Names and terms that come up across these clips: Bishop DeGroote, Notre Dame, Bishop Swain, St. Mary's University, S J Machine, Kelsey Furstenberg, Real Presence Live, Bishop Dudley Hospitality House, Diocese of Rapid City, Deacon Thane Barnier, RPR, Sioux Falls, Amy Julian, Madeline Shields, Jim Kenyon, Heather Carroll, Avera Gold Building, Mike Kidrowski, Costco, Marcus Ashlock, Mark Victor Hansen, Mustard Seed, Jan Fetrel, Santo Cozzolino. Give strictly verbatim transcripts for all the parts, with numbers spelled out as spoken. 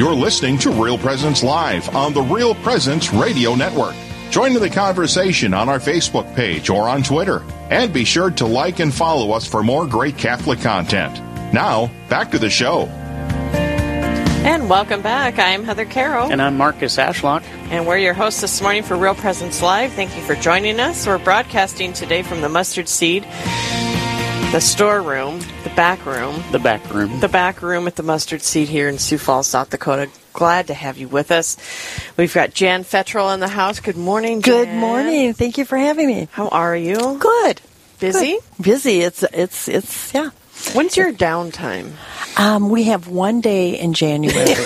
You're listening to Real Presence Live on the Real Presence Radio Network. Join in the conversation on our Facebook page or on Twitter. And be sure to like and follow us for more great Catholic content. Now, back to the show. And welcome back. I'm Heather Carroll. And I'm Marcus Ashlock. And we're your hosts this morning for Real Presence Live. Thank you for joining us. We're broadcasting today from the Mustard Seed, the storeroom, the back room. The back room. The back room at the Mustard Seed here in Sioux Falls, South Dakota. Glad to have you with us. We've got Jan Fetrel in the house. Good morning, Jan. Good morning. Thank you for having me. How are you? Good. Busy? Good. Busy. It's, it's, it's, yeah. When's your downtime? Um, we have one day in January.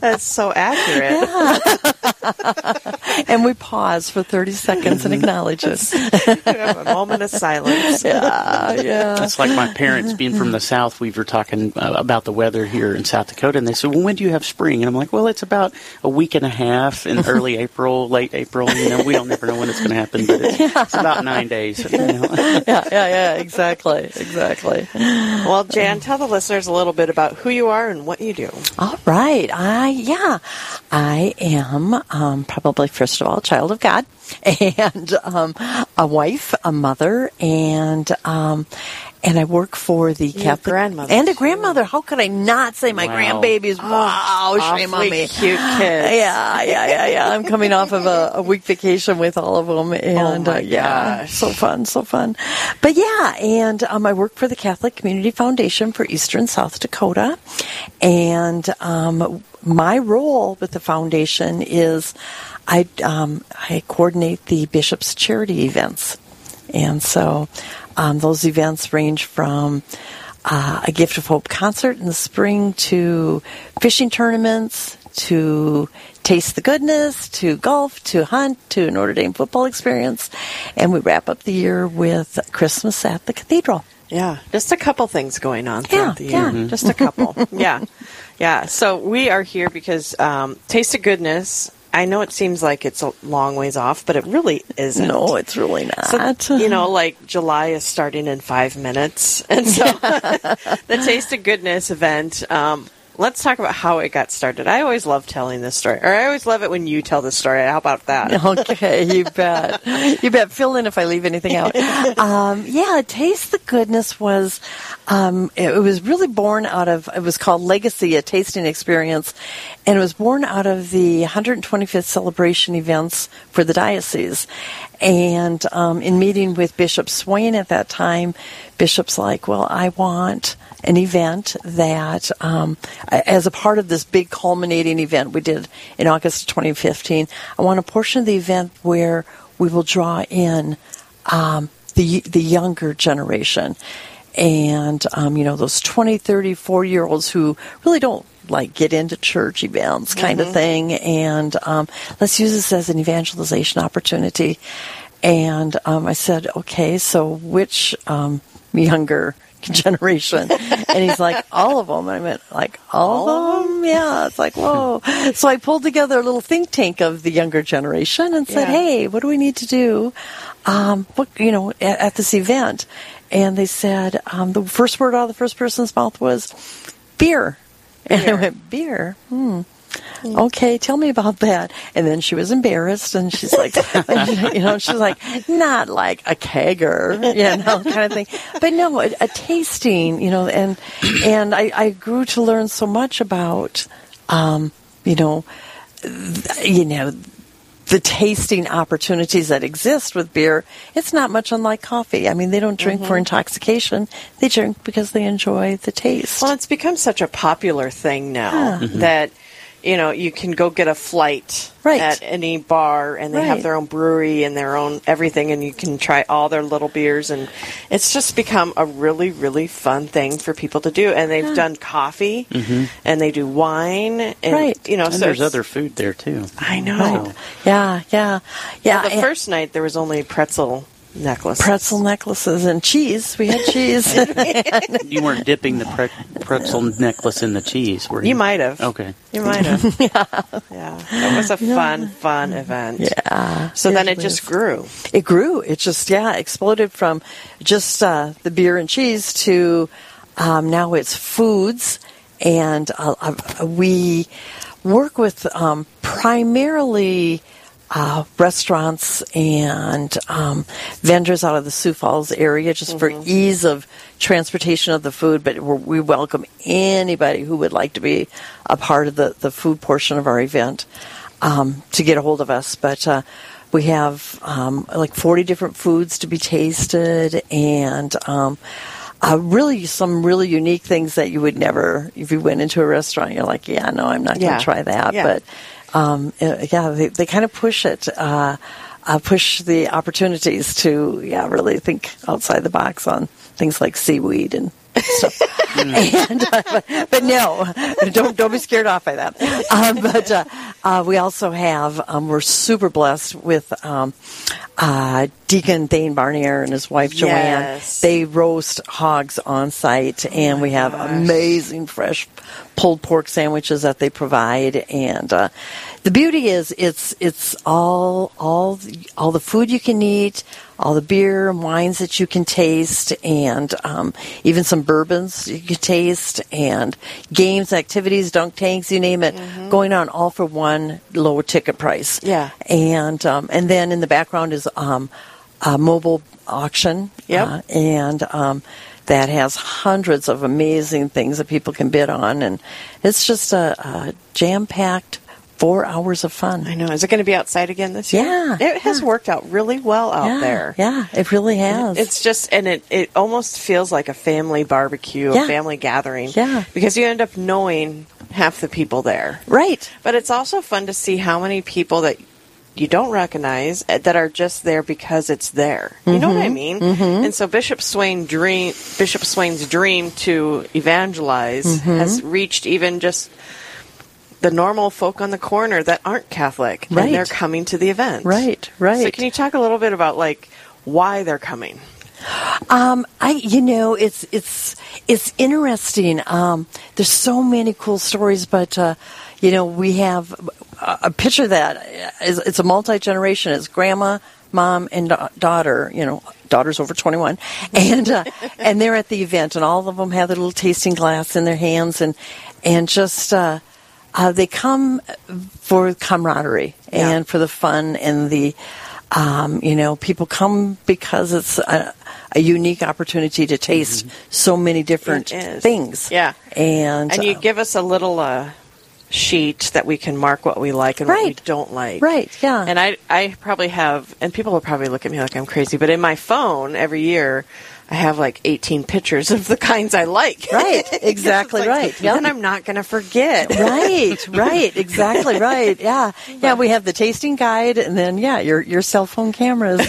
That's so accurate. Yeah. And we pause for thirty seconds and acknowledge it. You have a moment of silence. Yeah, yeah. It's like my parents being from the South. We were talking about the weather here in South Dakota, and they said, well, when do you have spring? And I'm like, well, it's about a week and a half in early April, late April. You know, we don't never know when it's going to happen, but it's, yeah. it's about nine days. You know? yeah, yeah, yeah, exactly, exactly. Well, Jan, tell the listeners a little bit about who you are and what you do. All right. I, yeah, I am um, probably first of all, child of God, and um, a wife, a mother, and um, and I work for the Your Catholic grandmother and a grandmother. How could I not say my wow. grandbabies? Wow, oh, shame on me. Cute kids. Yeah, yeah, yeah, yeah. I'm coming off of a, a week vacation with all of them, and oh my uh, yeah, gosh. so fun, so fun. But yeah, and um, I work for the Catholic Community Foundation for Eastern South Dakota, and um, my role with the foundation is. I um, I coordinate the Bishop's charity events, and so um, those events range from uh, a Gift of Hope concert in the spring to fishing tournaments to Taste the Goodness to golf to hunt to Notre Dame football experience, and we wrap up the year with Christmas at the Cathedral. Yeah, just a couple things going on throughout yeah, the year. Yeah, mm-hmm. just a couple. yeah, yeah. So we are here because um, Taste of Goodness. I know it seems like it's a long ways off, but it really isn't. No, it's really not. So, you know, like July is starting in five minutes. And so the Taste of Goodness event, um, let's talk about how it got started. I always love telling this story, or I always love it when you tell the story. How about that? Okay, you bet. You bet. Fill in if I leave anything out. Um, yeah, Taste the Goodness was, um, it, it was really born out of, it was called Legacy, a Tasting Experience, and it was born out of the one hundred twenty-fifth celebration events for the diocese. And um, in meeting with Bishop Swain at that time, Bishop's like, well, I want an event that, um, as a part of this big culminating event we did in August twenty fifteen, I want a portion of the event where we will draw in um, the the younger generation. And, um, you know, those twenty, thirty, forty-year-olds who really don't, like, get into church events kind mm-hmm. of thing. And um, let's use this as an evangelization opportunity. And um, I said, okay, so which um, younger generation? And he's like, all of them. And I meant, like, all, all of them? Yeah. It's like, whoa. So I pulled together a little think tank of the younger generation and said, yeah. hey, what do we need to do, um, what, you know, at, at this event? And they said, um, the first word out of the first person's mouth was beer. Beer. And I went, beer? Hmm. Okay, tell me about that. And then she was embarrassed, and she's like, you know, she's like, not like a kegger, you know, kind of thing. But no, a, a tasting, you know, and and I, I grew to learn so much about, um, you know, th- you know, the tasting opportunities that exist with beer. It's not much unlike coffee. I mean, they don't drink mm-hmm. for intoxication. They drink because they enjoy the taste. Well, it's become such a popular thing now yeah. mm-hmm. that, you know, you can go get a flight right. at any bar, and they right. have their own brewery and their own everything, and you can try all their little beers. And it's just become a really, really fun thing for people to do. And they've yeah. done coffee, mm-hmm. and they do wine. And, right. you know, and so there's other food there, too. I know. Right. Yeah, yeah, yeah. Well, the first night, there was only pretzel necklaces. Pretzel necklaces and cheese. We had cheese. You weren't dipping the pre- pretzel necklace in the cheese, were you? You might have. Okay. You might have. yeah. Yeah. It was a fun, yeah. fun event. Yeah. So it then it was. just grew. It grew. It just, yeah, exploded from just uh, the beer and cheese to um, now it's foods and uh, we work with um, primarily uh, restaurants and um, vendors out of the Sioux Falls area, just mm-hmm. for ease of transportation of the food, but we're, we welcome anybody who would like to be a part of the, the food portion of our event um, to get a hold of us. But uh, we have um, like forty different foods to be tasted, and um, uh, really some really unique things that you would never, if you went into a restaurant, you're like, yeah, no, I'm not yeah. going to try that. Yeah. But um, yeah, they, they kind of push it, uh, uh, push the opportunities to, yeah, really think outside the box on things like seaweed and stuff. and, uh, but no, don't don't be scared off by that. Um, but uh, uh, we also have, um, we're super blessed with um, uh, Deacon Thane Barnier and his wife Joanne. Yes. They roast hogs on site, and oh we have gosh. amazing fresh pulled pork sandwiches that they provide. And uh, the beauty is, it's it's all all the, all the food you can eat, all the beer and wines that you can taste, and um, even some bourbons you can taste, and games, activities, dunk tanks, you name it, mm-hmm. going on all for one lower ticket price. Yeah. And um, and then in the background is um, a mobile auction. Yep. Uh, and um, that has hundreds of amazing things that people can bid on, and it's just a, a jam-packed four hours of fun. I know. Is it going to be outside again this year? Yeah. It has yeah. worked out really well out yeah, there. Yeah, it really has. It's just, and it, it almost feels like a family barbecue, yeah. a family gathering. Yeah. Because you end up knowing half the people there. Right. But it's also fun to see how many people that you don't recognize that are just there because it's there. You mm-hmm. know what I mean? Mm-hmm. And so Bishop Swain dream, Bishop Swain's dream to evangelize mm-hmm. has reached even just the normal folk on the corner that aren't Catholic, right. and they're coming to the event. Right, right. So can you talk a little bit about, like, why they're coming? Um, I, you know, it's it's it's interesting. Um, there's so many cool stories, but, uh, you know, we have a, a picture of that. It's, it's a multi-generation. It's grandma, mom, and da- daughter, you know, daughter's over twenty-one, and uh, and they're at the event, and all of them have their little tasting glass in their hands, and, and just... Uh, Uh, they come for camaraderie yeah. and for the fun and the, um, you know, people come because it's a, a unique opportunity to taste mm-hmm. so many different things. Yeah. And, and you uh, give us a little uh, sheet that we can mark what we like and right. what we don't like. Right, yeah. And I, I probably have, and people will probably look at me like I'm crazy, but in my phone every year, I have like eighteen pictures of the kinds I like. Right, exactly like, right. Yep. And I'm not going to forget. Right, right, exactly right. Yeah, yeah. We have the tasting guide, and then yeah, your your cell phone cameras.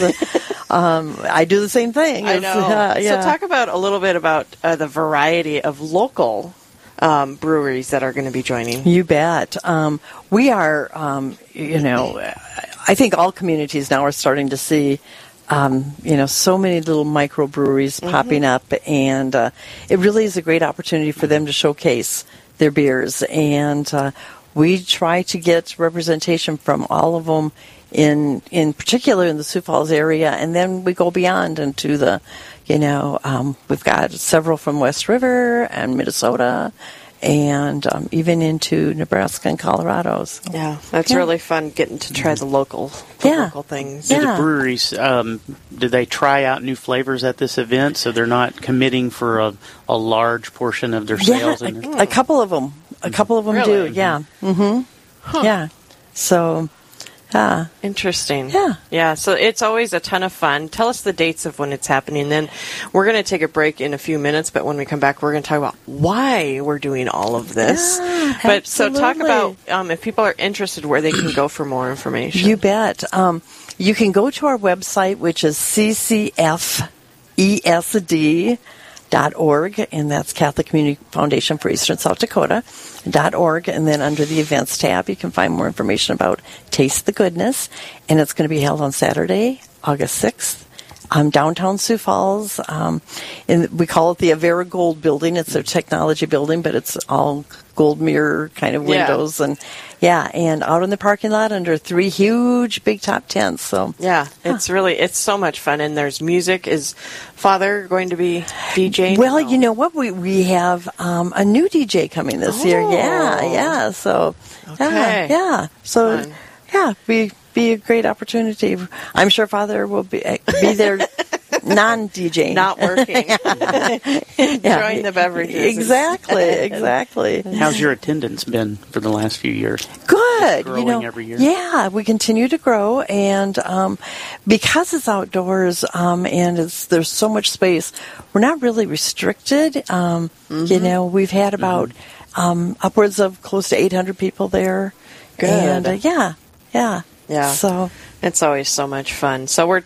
um, I do the same thing. I know. Uh, yeah. So talk about a little bit about uh, the variety of local um, breweries that are going to be joining. You bet. Um, we are. Um, you know, I think all communities now are starting to see. Um, you know, so many little microbreweries mm-hmm. popping up, and uh, it really is a great opportunity for them to showcase their beers. And uh, we try to get representation from all of them, in in particular in the Sioux Falls area, and then we go beyond into the, you know, um, we've got several from West River and Minnesota, and um, even into Nebraska and Colorado. So. Yeah, that's yeah. really fun getting to try the local, the yeah. local things. Yeah. Do the breweries, um, do they try out new flavors at this event so they're not committing for a, a large portion of their sales? Yeah, a, a couple of them. A couple of them really? do, yeah. Mm-hmm. Huh. Yeah. So, yeah. Uh, Interesting. Yeah. Yeah, so it's always a ton of fun. Tell us the dates of when it's happening. Then we're going to take a break in a few minutes, but when we come back, we're going to talk about why we're doing all of this. Yeah, but absolutely. So talk about, um, if people are interested, where they can go for more information. You bet. Um, you can go to our website, which is C C F E S D dot org, and that's Catholic Community Foundation for Eastern South Dakota dot org, and then under the events tab you can find more information about Taste the Goodness, and it's going to be held on Saturday, August sixth um, downtown Sioux Falls. Um, and we call it the Avera Gold Building. It's a technology building, but it's all gold mirror kind of windows. Yeah. And yeah, and out in the parking lot under three huge big top tents. So yeah, it's huh. really, it's so much fun. And there's music. Is Father going to be DJing? Well, no? You know what? We we have um, a new D J coming this oh. year. Yeah, yeah. So okay. yeah, yeah. So fun. yeah, we. Be a great opportunity. I'm sure Father will be be there, non-DJing, not working, enjoying yeah. the beverages. Exactly, exactly. How's your attendance been for the last few years? Good, growing you know, every year. Yeah, we continue to grow, and um, because it's outdoors um, and it's, there's so much space, we're not really restricted. Um, mm-hmm. You know, we've had about mm-hmm. um, upwards of close to eight hundred people there. Good, and uh, yeah, yeah. Yeah, so it's always so much fun. So we're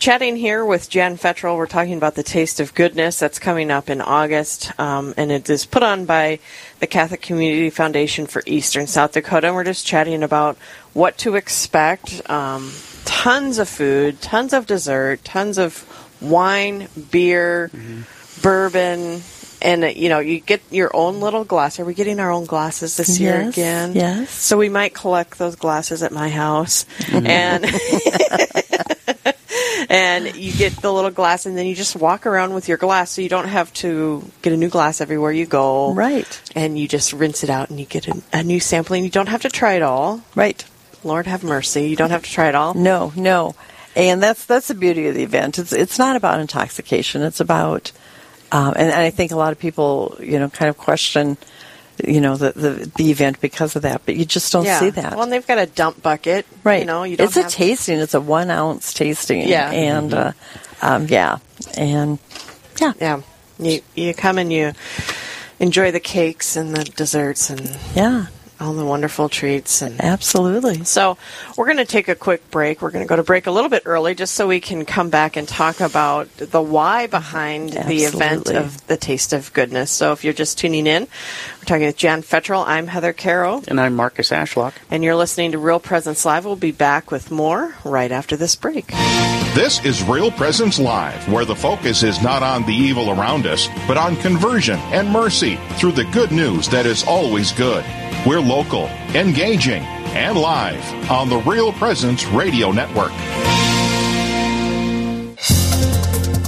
chatting here with Jan Fetrel. We're talking about the Taste of Goodness that's coming up in August, um, and it is put on by the Catholic Community Foundation for Eastern South Dakota. And we're just chatting about what to expect. Um, tons of food, tons of dessert, tons of wine, beer, mm-hmm. bourbon. And, you know, you get your own little glass. Are we getting our own glasses this year yes, again? Yes. So we might collect those glasses at my house. Mm-hmm. And and you get the little glass, and then you just walk around with your glass so you don't have to get a new glass everywhere you go. Right. And you just rinse it out, and you get a, a new sample, and you don't have to try it all. Right. Lord have mercy. You don't have to try it all. No, no. And that's that's the beauty of the event. It's It's not about intoxication. It's about... Um, and, and I think a lot of people, you know, kind of question, you know, the the, the event because of that. But you just don't yeah. see that. Well, and they've got a dump bucket. Right. You know, you don't it's have a tasting. To... It's a one-ounce tasting. Yeah. And, mm-hmm. uh, um, yeah. And, yeah. Yeah. You, you come and you enjoy the cakes and the desserts and yeah. all the wonderful treats. And absolutely. So we're going to take a quick break. We're going to go to break a little bit early just so we can come back and talk about the why behind absolutely. The event of the Taste of Goodness. So if you're just tuning in, we're talking with Jan Fetrel. I'm Heather Caro. And I'm Marcus Ashlock. And you're listening to Real Presence Live. We'll be back with more right after this break. This is Real Presence Live, where the focus is not on the evil around us, but on conversion and mercy through the good news that is always good. We're local, engaging, and live on the Real Presence Radio Network.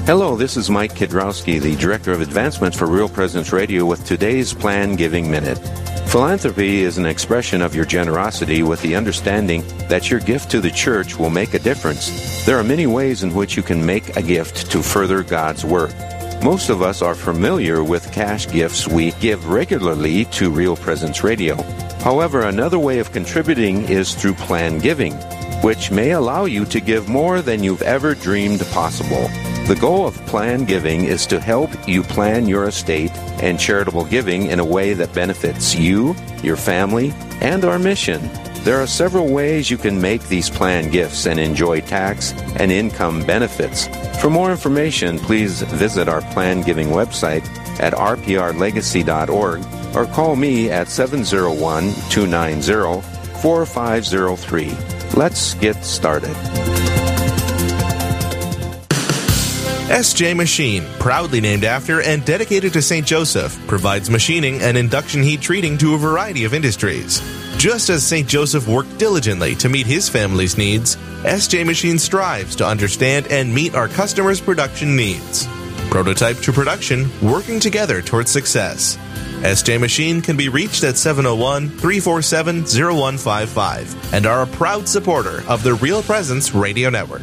Hello, this is Mike Kidrowski, the Director of Advancement for Real Presence Radio, with today's Plan Giving Minute. Philanthropy is an expression of your generosity with the understanding that your gift to the church will make a difference. There are many ways in which you can make a gift to further God's work. Most of us are familiar with cash gifts we give regularly to Real Presence Radio. However, another way of contributing is through plan giving, which may allow you to give more than you've ever dreamed possible. The goal of plan giving is to help you plan your estate and charitable giving in a way that benefits you, your family, and our mission. There are several ways you can make these planned gifts and enjoy tax and income benefits. For more information, please visit our planned giving website at r p r legacy dot org or call me at seven oh one, two nine oh, four five oh three. Let's get started. S J Machine, proudly named after and dedicated to Saint Joseph, provides machining and induction heat treating to a variety of industries. Just as Saint Joseph worked diligently to meet his family's needs, S J Machine strives to understand and meet our customers' production needs. Prototype to production, working together towards success. S J Machine can be reached at seven oh one, three four seven, oh one five five and are a proud supporter of the Real Presence Radio Network.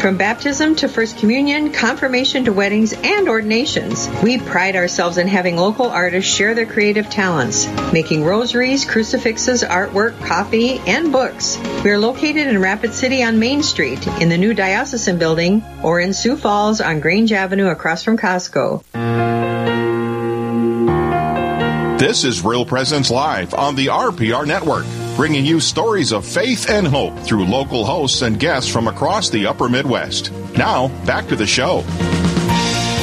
From baptism to First Communion, confirmation to weddings, and ordinations, we pride ourselves in having local artists share their creative talents, making rosaries, crucifixes, artwork, coffee, and books. We are located in Rapid City on Main Street, in the new Diocesan Building, or in Sioux Falls on Grange Avenue across from Costco. This is Real Presence Live on the R P R Network, bringing you stories of faith and hope through local hosts and guests from across the upper Midwest. Now, back to the show.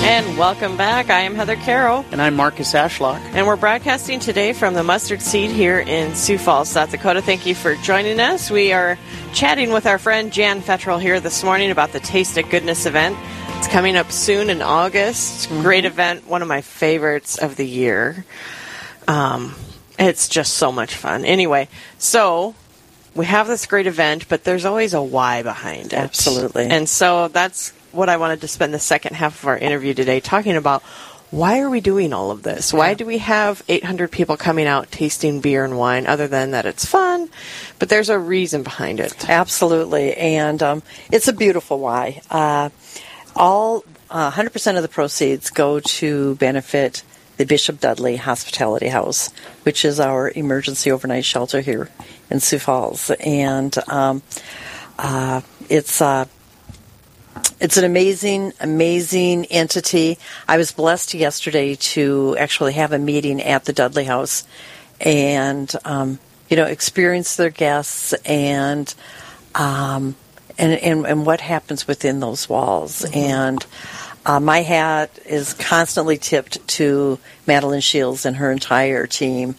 And welcome back. I am Heather Carroll. And I'm Marcus Ashlock. And we're broadcasting today from the Mustard Seed here in Sioux Falls, South Dakota. Thank you for joining us. We are chatting with our friend Jan Fetrel here this morning about the Taste of Goodness event. It's coming up soon in August. Mm-hmm. Great event, one of my favorites of the year. Um, it's just so much fun. Anyway, so we have this great event, but there's always a why behind it. Absolutely. And so that's what I wanted to spend the second half of our interview today talking about. Why are we doing all of this? Why do we have eight hundred people coming out tasting beer and wine, other than that it's fun? But there's a reason behind it. Absolutely. And um, it's a beautiful why. Uh, all uh, one hundred percent of the proceeds go to benefit the Bishop Dudley Hospitality House, which is our emergency overnight shelter here in Sioux Falls. And um, uh, it's... Uh, It's an amazing, amazing entity. I was blessed yesterday to actually have a meeting at the Dudley House and, um, you know, experience their guests and um, and, and, and what happens within those walls. Mm-hmm. And uh, my hat is constantly tipped to Madeline Shields and her entire team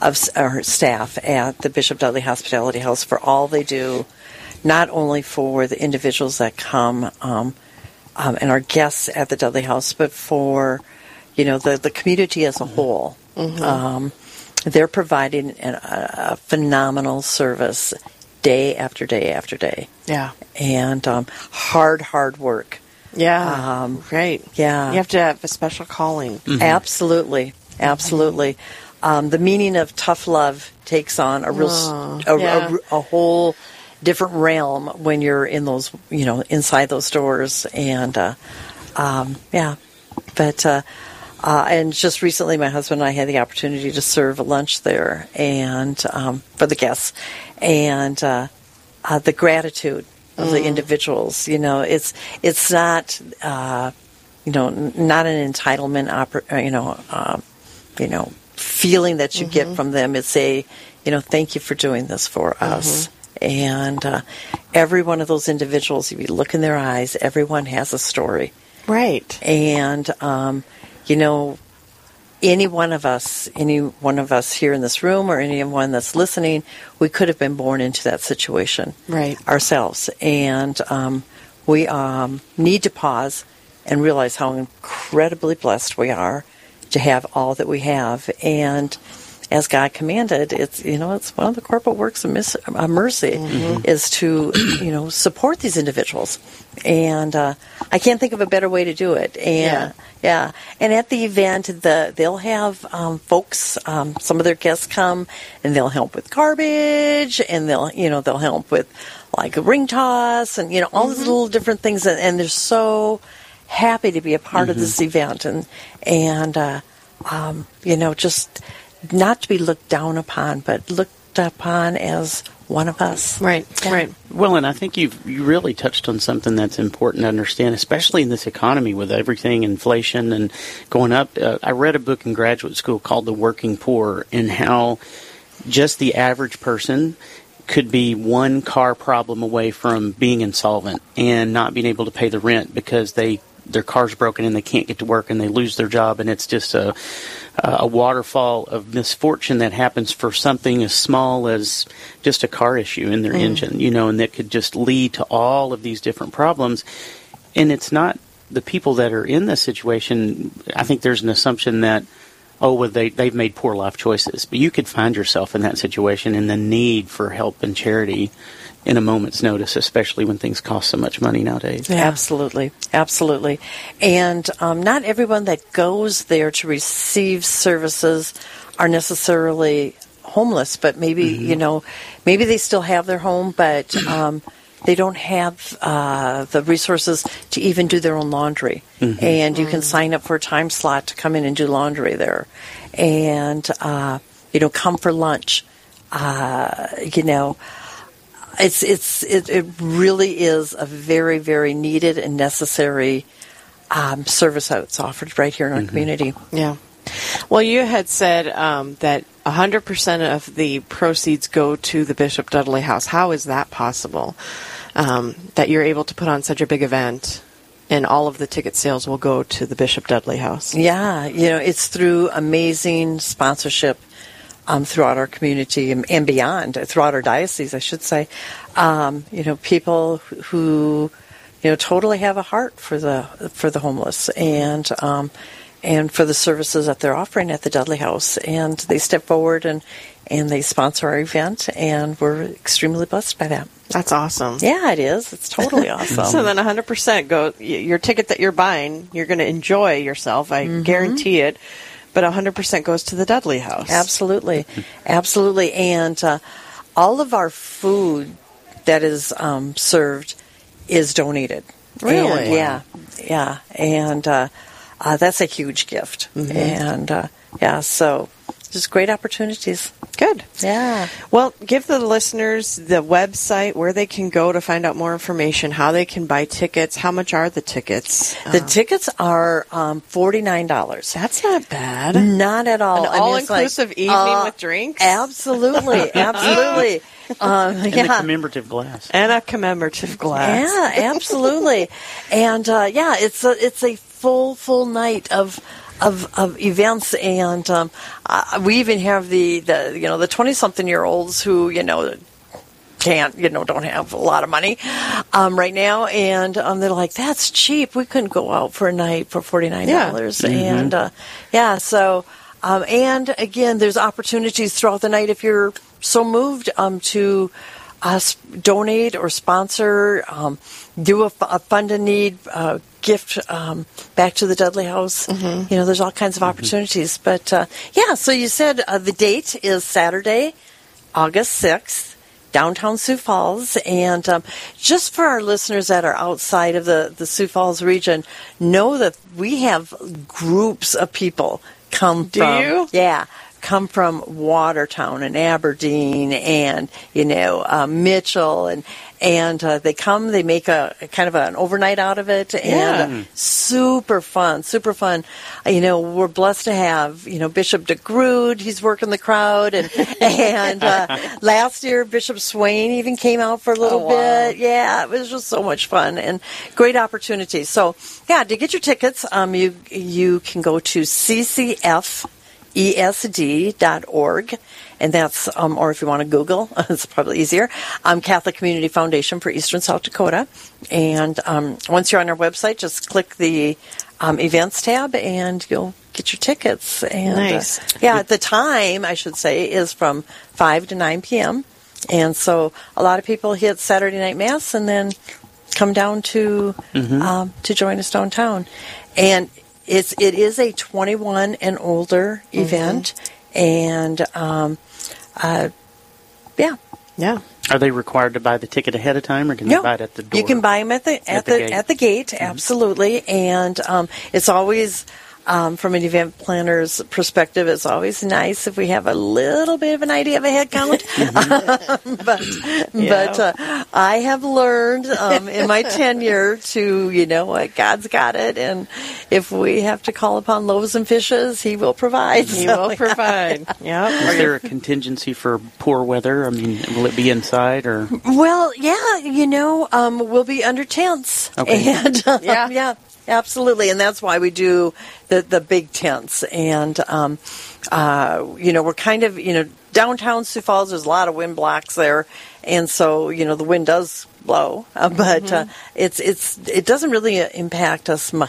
of uh, her staff at the Bishop Dudley Hospitality House for all they do, not only for the individuals that come um, um, and our guests at the Dudley House, but for, you know, the, the community as a whole. Mm-hmm. Um, they're providing an, a, a phenomenal service day after day after day. Yeah. And um, hard, hard work. Yeah. Um, Great. Yeah. You have to have a special calling. Mm-hmm. Absolutely. Absolutely. Um, the meaning of tough love takes on a real, oh, a, yeah. a, a whole... different realm when you're in those, you know, inside those doors. And uh, um, yeah, but uh, uh, and just recently, my husband and I had the opportunity to serve lunch there, and um, for the guests, and uh, uh, the gratitude of mm. the individuals. You know, it's it's not, uh, you know, not an entitlement, oper- you know, um, you know, feeling that you mm-hmm. get from them. It's a, you know, thank you for doing this for mm-hmm. us. And uh, every one of those individuals, if you look in their eyes, everyone has a story. Right. And, um, you know, any one of us, any one of us here in this room or anyone that's listening, we could have been born into that situation. Right. Ourselves. And um, we um, need to pause and realize how incredibly blessed we are to have all that we have. And as God commanded, it's, you know, it's one of the corporate works of mis- uh, mercy mm-hmm. is to, you know, support these individuals. And uh, I can't think of a better way to do it. And, yeah. yeah. And at the event, the they'll have um, folks, um, some of their guests come, and they'll help with garbage, and they'll, you know, they'll help with, like, a ring toss, and, you know, all mm-hmm. these little different things. And, and they're so happy to be a part mm-hmm. of this event. And, and uh, um, you know, just... not to be looked down upon, but looked upon as one of us. Right, yeah. right. Well, and I think you've you really touched on something that's important to understand, especially in this economy with everything, inflation and going up. Uh, I read a book in graduate school called The Working Poor, and how just the average person could be one car problem away from being insolvent and not being able to pay the rent because they their car's broken and they can't get to work and they lose their job, and it's just a a waterfall of misfortune that happens for something as small as just a car issue in their mm. engine, you know, and that could just lead to all of these different problems. And it's not the people that are in this situation. I think there's an assumption that, oh, well, they, they've made poor life choices. But you could find yourself in that situation, and the need for help and charity in a moment's notice, especially when things cost so much money nowadays. Yeah. Absolutely. Absolutely. And um, not everyone that goes there to receive services are necessarily homeless, but maybe, mm-hmm. you know, maybe they still have their home, but um, they don't have uh, the resources to even do their own laundry. Mm-hmm. And you mm-hmm. can sign up for a time slot to come in and do laundry there. And, uh, you know, come for lunch, uh, you know, It's it's it, it really is a very, very needed and necessary um, service that's offered right here in our mm-hmm. community. Yeah. Well, you had said um, that one hundred percent of the proceeds go to the Bishop Dudley House. How is that possible, um, that you're able to put on such a big event? and all of the ticket sales will go to the Bishop Dudley House. Yeah, you know, it's through amazing sponsorship um, throughout our community and, and beyond, throughout our diocese, I should say. Um, you know, people who, you know, totally have a heart for the for the homeless and um, and for the services that they're offering at the Dudley House. And they step forward and, and they sponsor our event, and we're extremely blessed by that. That's awesome. Yeah, it is. It's totally awesome. So then one hundred percent go, your ticket that you're buying, you're going to enjoy yourself. I mm-hmm. guarantee it. But one hundred percent goes to the Dudley House. Absolutely. Absolutely. And uh, all of our food that is um, served is donated. Really? And, yeah. Yeah. And uh, uh, that's a huge gift. Mm-hmm. And, uh, yeah, so... just great opportunities. Good. Yeah. Well, give the listeners the website where they can go to find out more information, how they can buy tickets. How much are the tickets? The uh, tickets are um, forty-nine dollars. That's not bad. Not at all. An I mean, all-inclusive like, evening uh, with drinks? Absolutely. Absolutely. Um, and yeah. a commemorative glass. And a commemorative glass. Yeah, absolutely. And, uh, yeah, it's a, it's a full, full night of... Of, of events, and um, uh, we even have the, the you know the twenty-something-year-olds who you know can't you know don't have a lot of money um, right now, and um, they're like, that's cheap. We couldn't go out for a night for forty-nine dollars, yeah. Mm-hmm. and uh, yeah, so um, and again, there's opportunities throughout the night if you're so moved um, to uh, donate or sponsor, um, do a, a fund a need. Uh, gift um, back to the Dudley House. Mm-hmm. You know, there's all kinds of opportunities. Mm-hmm. But, uh, yeah, so you said uh, the date is Saturday, August sixth, downtown Sioux Falls. And um, just for our listeners that are outside of the, the Sioux Falls region, know that we have groups of people come Do from. Do you? Yeah. Come from Watertown and Aberdeen and, you know, uh, Mitchell, and and uh, they come, they make a, a kind of an overnight out of it, and yeah. uh, super fun, super fun. Uh, you know, we're blessed to have, you know, Bishop DeGroote, he's working the crowd, and and uh, last year Bishop Swain even came out for a little oh, wow. bit. Yeah, it was just so much fun and great opportunity. So, yeah, to get your tickets, um, you you can go to C C F E S D dot org, and that's, um, or if you want to Google, it's probably easier, um, Catholic Community Foundation for Eastern South Dakota. And um, once you're on our website, just click the um, events tab, and you'll get your tickets. And, nice. Uh, yeah, the time, I should say, is from five to nine p.m., and so a lot of people hit Saturday night mass and then come down to mm-hmm. um, to join us downtown. And It's it is a twenty-one and older event, mm-hmm. and um, uh, yeah, yeah. Are they required to buy the ticket ahead of time, or can no, they buy it at the door? You can buy them at the at, at the, the gate. at the gate, mm-hmm. absolutely. And um, it's always um, from an event planner's perspective, it's always nice if we have a little bit of an idea of a head count. Mm-hmm. um, but yeah. but uh, I have learned um, in my tenure to you know what God's got it, and if we have to call upon loaves and fishes, he will provide. He so, will provide. Yeah. Yep. Is there a contingency for poor weather? I mean, will it be inside or? Well, yeah. You know, um, we'll be under tents. Okay. And, um, yeah. Yeah. Absolutely. And that's why we do the, the big tents. And, um, uh, you know, we're kind of, you know, downtown Sioux Falls, there's a lot of wind blocks there. And so, you know, the wind does blow, uh, but mm-hmm. uh, it's it's it doesn't really impact us mu-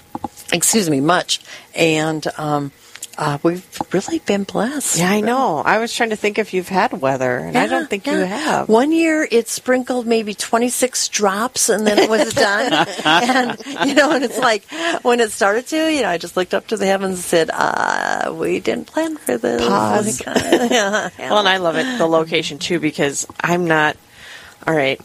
excuse me, much. And um, uh, we've really been blessed. Yeah, I know. I was trying to think if you've had weather, and yeah, I don't think yeah. you have. One year it sprinkled maybe twenty-six drops, and then it was done. And, you know, and it's like when it started to, you know, I just looked up to the heavens and said, uh, we didn't plan for this. Pause. yeah. Well, and I love it, the location, too, because I'm not, all right,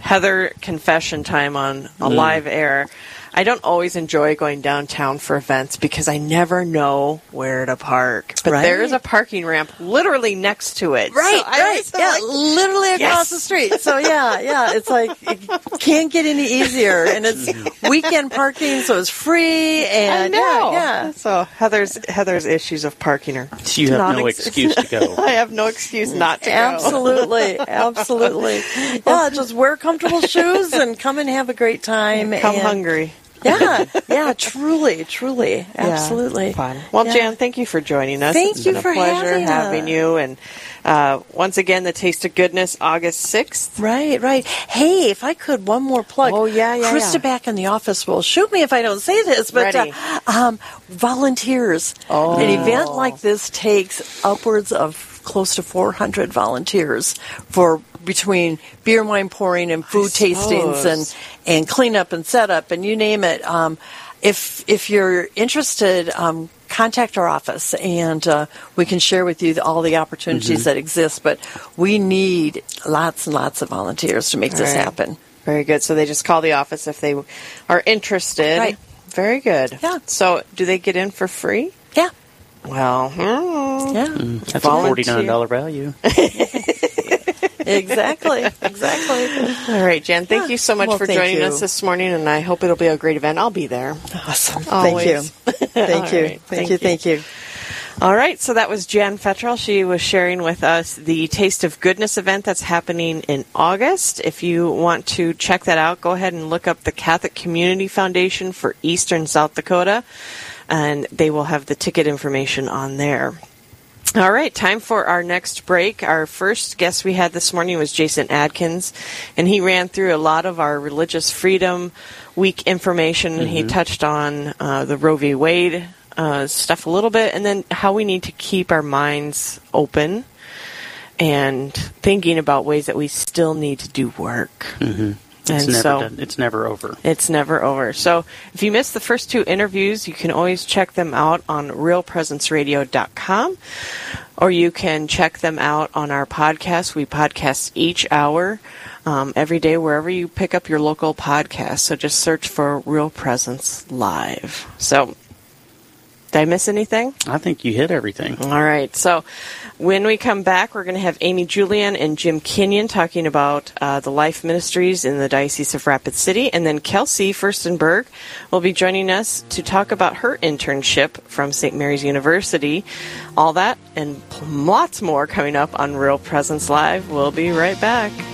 Heather confession time on a mm. live air. I don't always enjoy going downtown for events because I never know where to park. But right. there is a parking ramp literally next to it. Right, so I right. Yeah, like, literally yes. across the street. So, yeah, yeah. It's like it can't get any easier. And it's weekend parking, so it's free. And I know. Yeah, yeah. So Heather's Heather's issues of parking are so you have no ex- excuse to go. I have no excuse not to absolutely, go. Absolutely. Absolutely. Yeah, just wear comfortable shoes and come and have a great time. And come and hungry. Yeah, yeah, truly, truly, absolutely. Yeah, fun. Well, yeah. Jan, thank you for joining us. Thank it's you been a for pleasure having, having you. And uh, once again, the Taste of Goodness, August sixth. Right, right. Hey, if I could, one more plug. Oh, yeah, yeah, Krista yeah. back in the office will shoot me if I don't say this, but uh, um, volunteers. Oh. An event like this takes upwards of close to four hundred volunteers for between beer and wine pouring and food tastings and, and cleanup and setup and you name it. Um, if if you're interested, um, contact our office and uh, we can share with you the, all the opportunities mm-hmm. that exist. But we need lots and lots of volunteers to make all this right. happen. Very good. So they just call the office if they are interested. Right. Very good. Yeah. So do they get in for free? Yeah. Well, hmm. yeah. Mm, that's volunteer. A forty-nine dollars value. Exactly, exactly. All right, Jan, thank yeah. you so much well, for joining you. us this morning, and I hope it'll be a great event. I'll be there. Awesome. Always. Thank you. Thank you. Right. Thank, thank you, you, thank you. All right, so that was Jan Fetrel. She was sharing with us the Taste of Goodness event that's happening in August. If you want to check that out, go ahead and look up the Catholic Community Foundation for Eastern South Dakota, and they will have the ticket information on there. All right, time for our next break. Our first guest we had this morning was Jason Adkins, and he ran through a lot of our Religious Freedom Week information. Mm-hmm. He touched on uh, the Roe v. Wade uh, stuff a little bit, and then how we need to keep our minds open and thinking about ways that we still need to do work. Mm-hmm. It's and never so, done. It's never over. It's never over. So if you missed the first two interviews, you can always check them out on real presence radio dot com, or you can check them out on our podcast. We podcast each hour um, every day wherever you pick up your local podcast. So just search for Real Presence Live. So did I miss anything? I think you hit everything. All right. So when we come back, we're going to have Amy Julian and Jim Kenyon talking about uh, the life ministries in the Diocese of Rapid City. And then Kelsey Furstenberg will be joining us to talk about her internship from Saint Mary's University. All that and lots more coming up on Real Presence Live. We'll be right back.